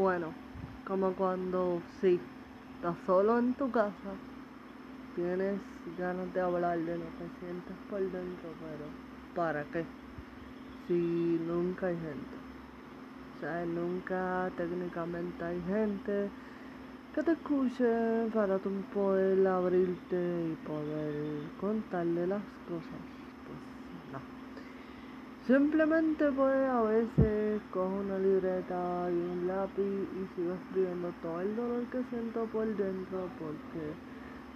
bueno, como cuando sí, estás solo en tu casa, tienes ganas de hablar de lo que sientes por dentro, pero ¿para qué? Si nunca hay gente, o sea, nunca técnicamente hay gente que te escuche para tú poder abrirte y poder contarle las cosas, pues no. Simplemente pues a veces cojo una libreta y un lápiz y sigo escribiendo todo el dolor que siento por dentro, porque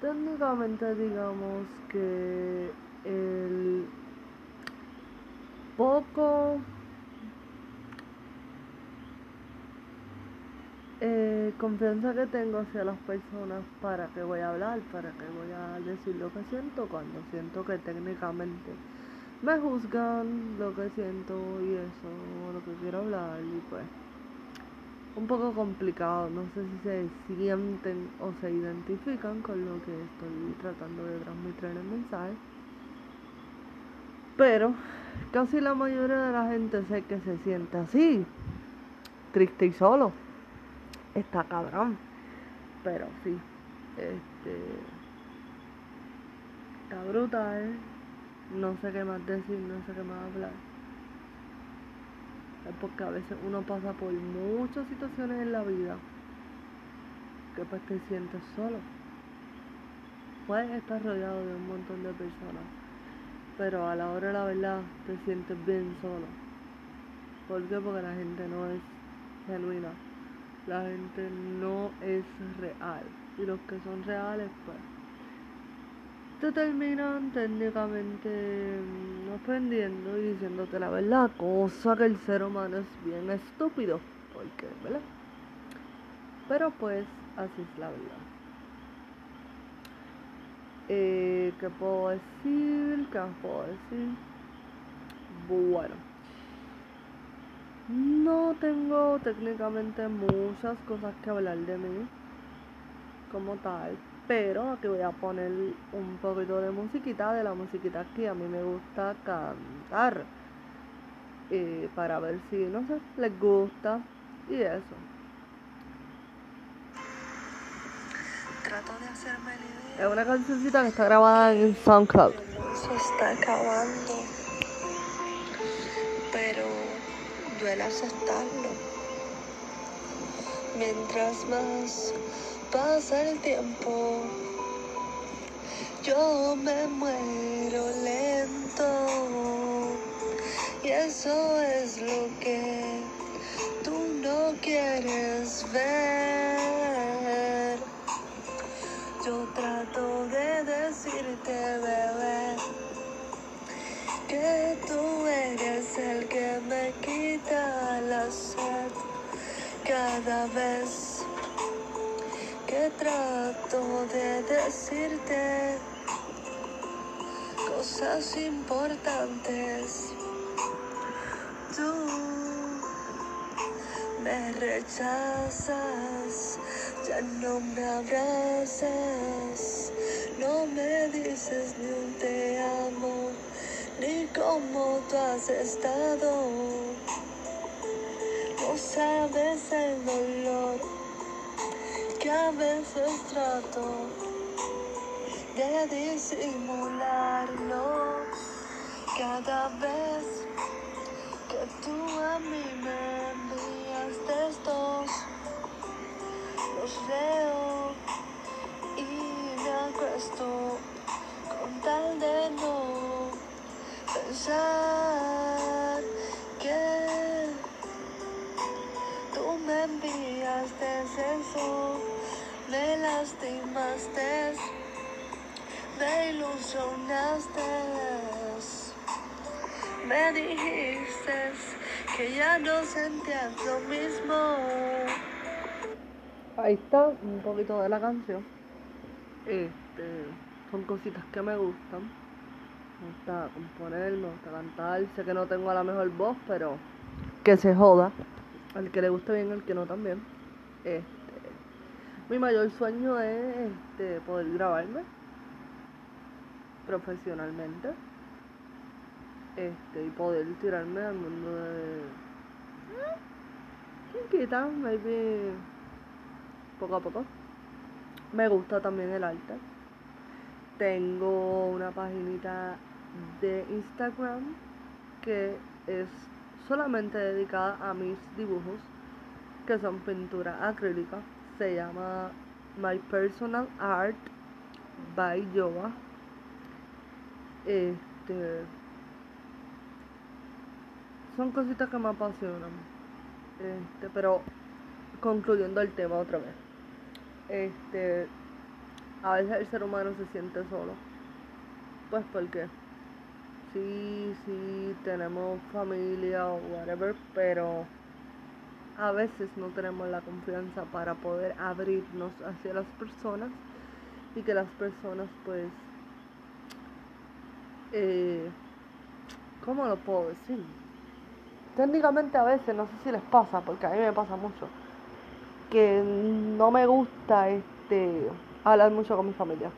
técnicamente digamos que el poco confianza que tengo hacia las personas, para qué voy a hablar, para qué voy a decir lo que siento cuando siento que técnicamente me juzgan lo que siento y eso, lo que quiero hablar, y pues un poco complicado. No sé si se sienten o se identifican con lo que estoy tratando de transmitir en el mensaje, pero casi la mayoría de la gente sé que se siente así, triste y solo. Está cabrón, pero sí, está brutal. No sé qué más decir, no sé qué más hablar. Es porque a veces uno pasa por muchas situaciones en la vida que pues te sientes solo. Puedes estar rodeado de un montón de personas, pero a la hora de la verdad te sientes bien solo. ¿Por qué? Porque la gente no es genuina, la gente no es real, y los que son reales pues te terminan técnicamente ofendiendo y diciéndote la verdad, cosa que el ser humano es bien estúpido, porque, ¿verdad? Pero pues así es la verdad. ¿Qué puedo decir? ¿Qué puedo decir? Bueno, no tengo técnicamente muchas cosas que hablar de mí como tal, pero aquí voy a poner un poquito de musiquita, de la musiquita que a mí me gusta cantar, para ver si, no sé, les gusta y eso. Trato de hacerme la idea. Es una cancioncita que está grabada en SoundCloud. Se está acabando, pero duele aceptarlo. Mientras más pasa el tiempo, yo me muero lento, y eso es lo que tú no quieres ver. Yo trato de decirte, bebé, que tú eres el que me quita la sed cada vez que trato de decirte cosas importantes. Tú me rechazas, ya no me abrazas, no me dices ni un te amo, ni cómo tú has estado. No sabes el dolor que a veces trato de disimularlo. Cada vez que tú a mí me envías textos, los leo y me acuesto con tal de no pensar que tú me envías eso. Me lastimaste, me ilusionaste, me dijiste que ya no sentías lo mismo. Ahí está un poquito de la canción. Son cositas que me gustan. Me gusta componer, me gusta cantar. Sé que no tengo la mejor voz, pero que se joda. Al que le guste bien, al que no también. Mi mayor sueño es poder grabarme profesionalmente y poder tirarme al mundo de chiquita, maybe poco a poco. Me gusta también el arte. Tengo una paginita de Instagram que es solamente dedicada a mis dibujos, que son pintura acrílica. Se llama My Personal Art by Joa. Son cositas que me apasionan. Pero concluyendo el tema otra vez. A veces el ser humano se siente solo. Pues porque sí, tenemos familia o whatever, pero a veces no tenemos la confianza para poder abrirnos hacia las personas y que las personas, pues, ¿cómo lo puedo decir? Técnicamente a veces, no sé si les pasa, porque a mí me pasa mucho, que no me gusta hablar mucho con mi familia.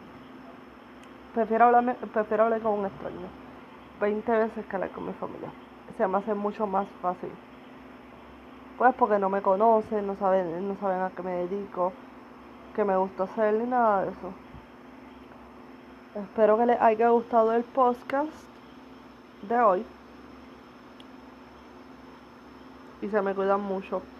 Prefiero hablar con un extraño 20 veces que hablar con mi familia. Se me hace mucho más fácil. Pues porque no me conocen, no saben a qué me dedico, qué me gusta hacer ni nada de eso. Espero que les haya gustado el podcast de hoy. Y se me cuidan mucho.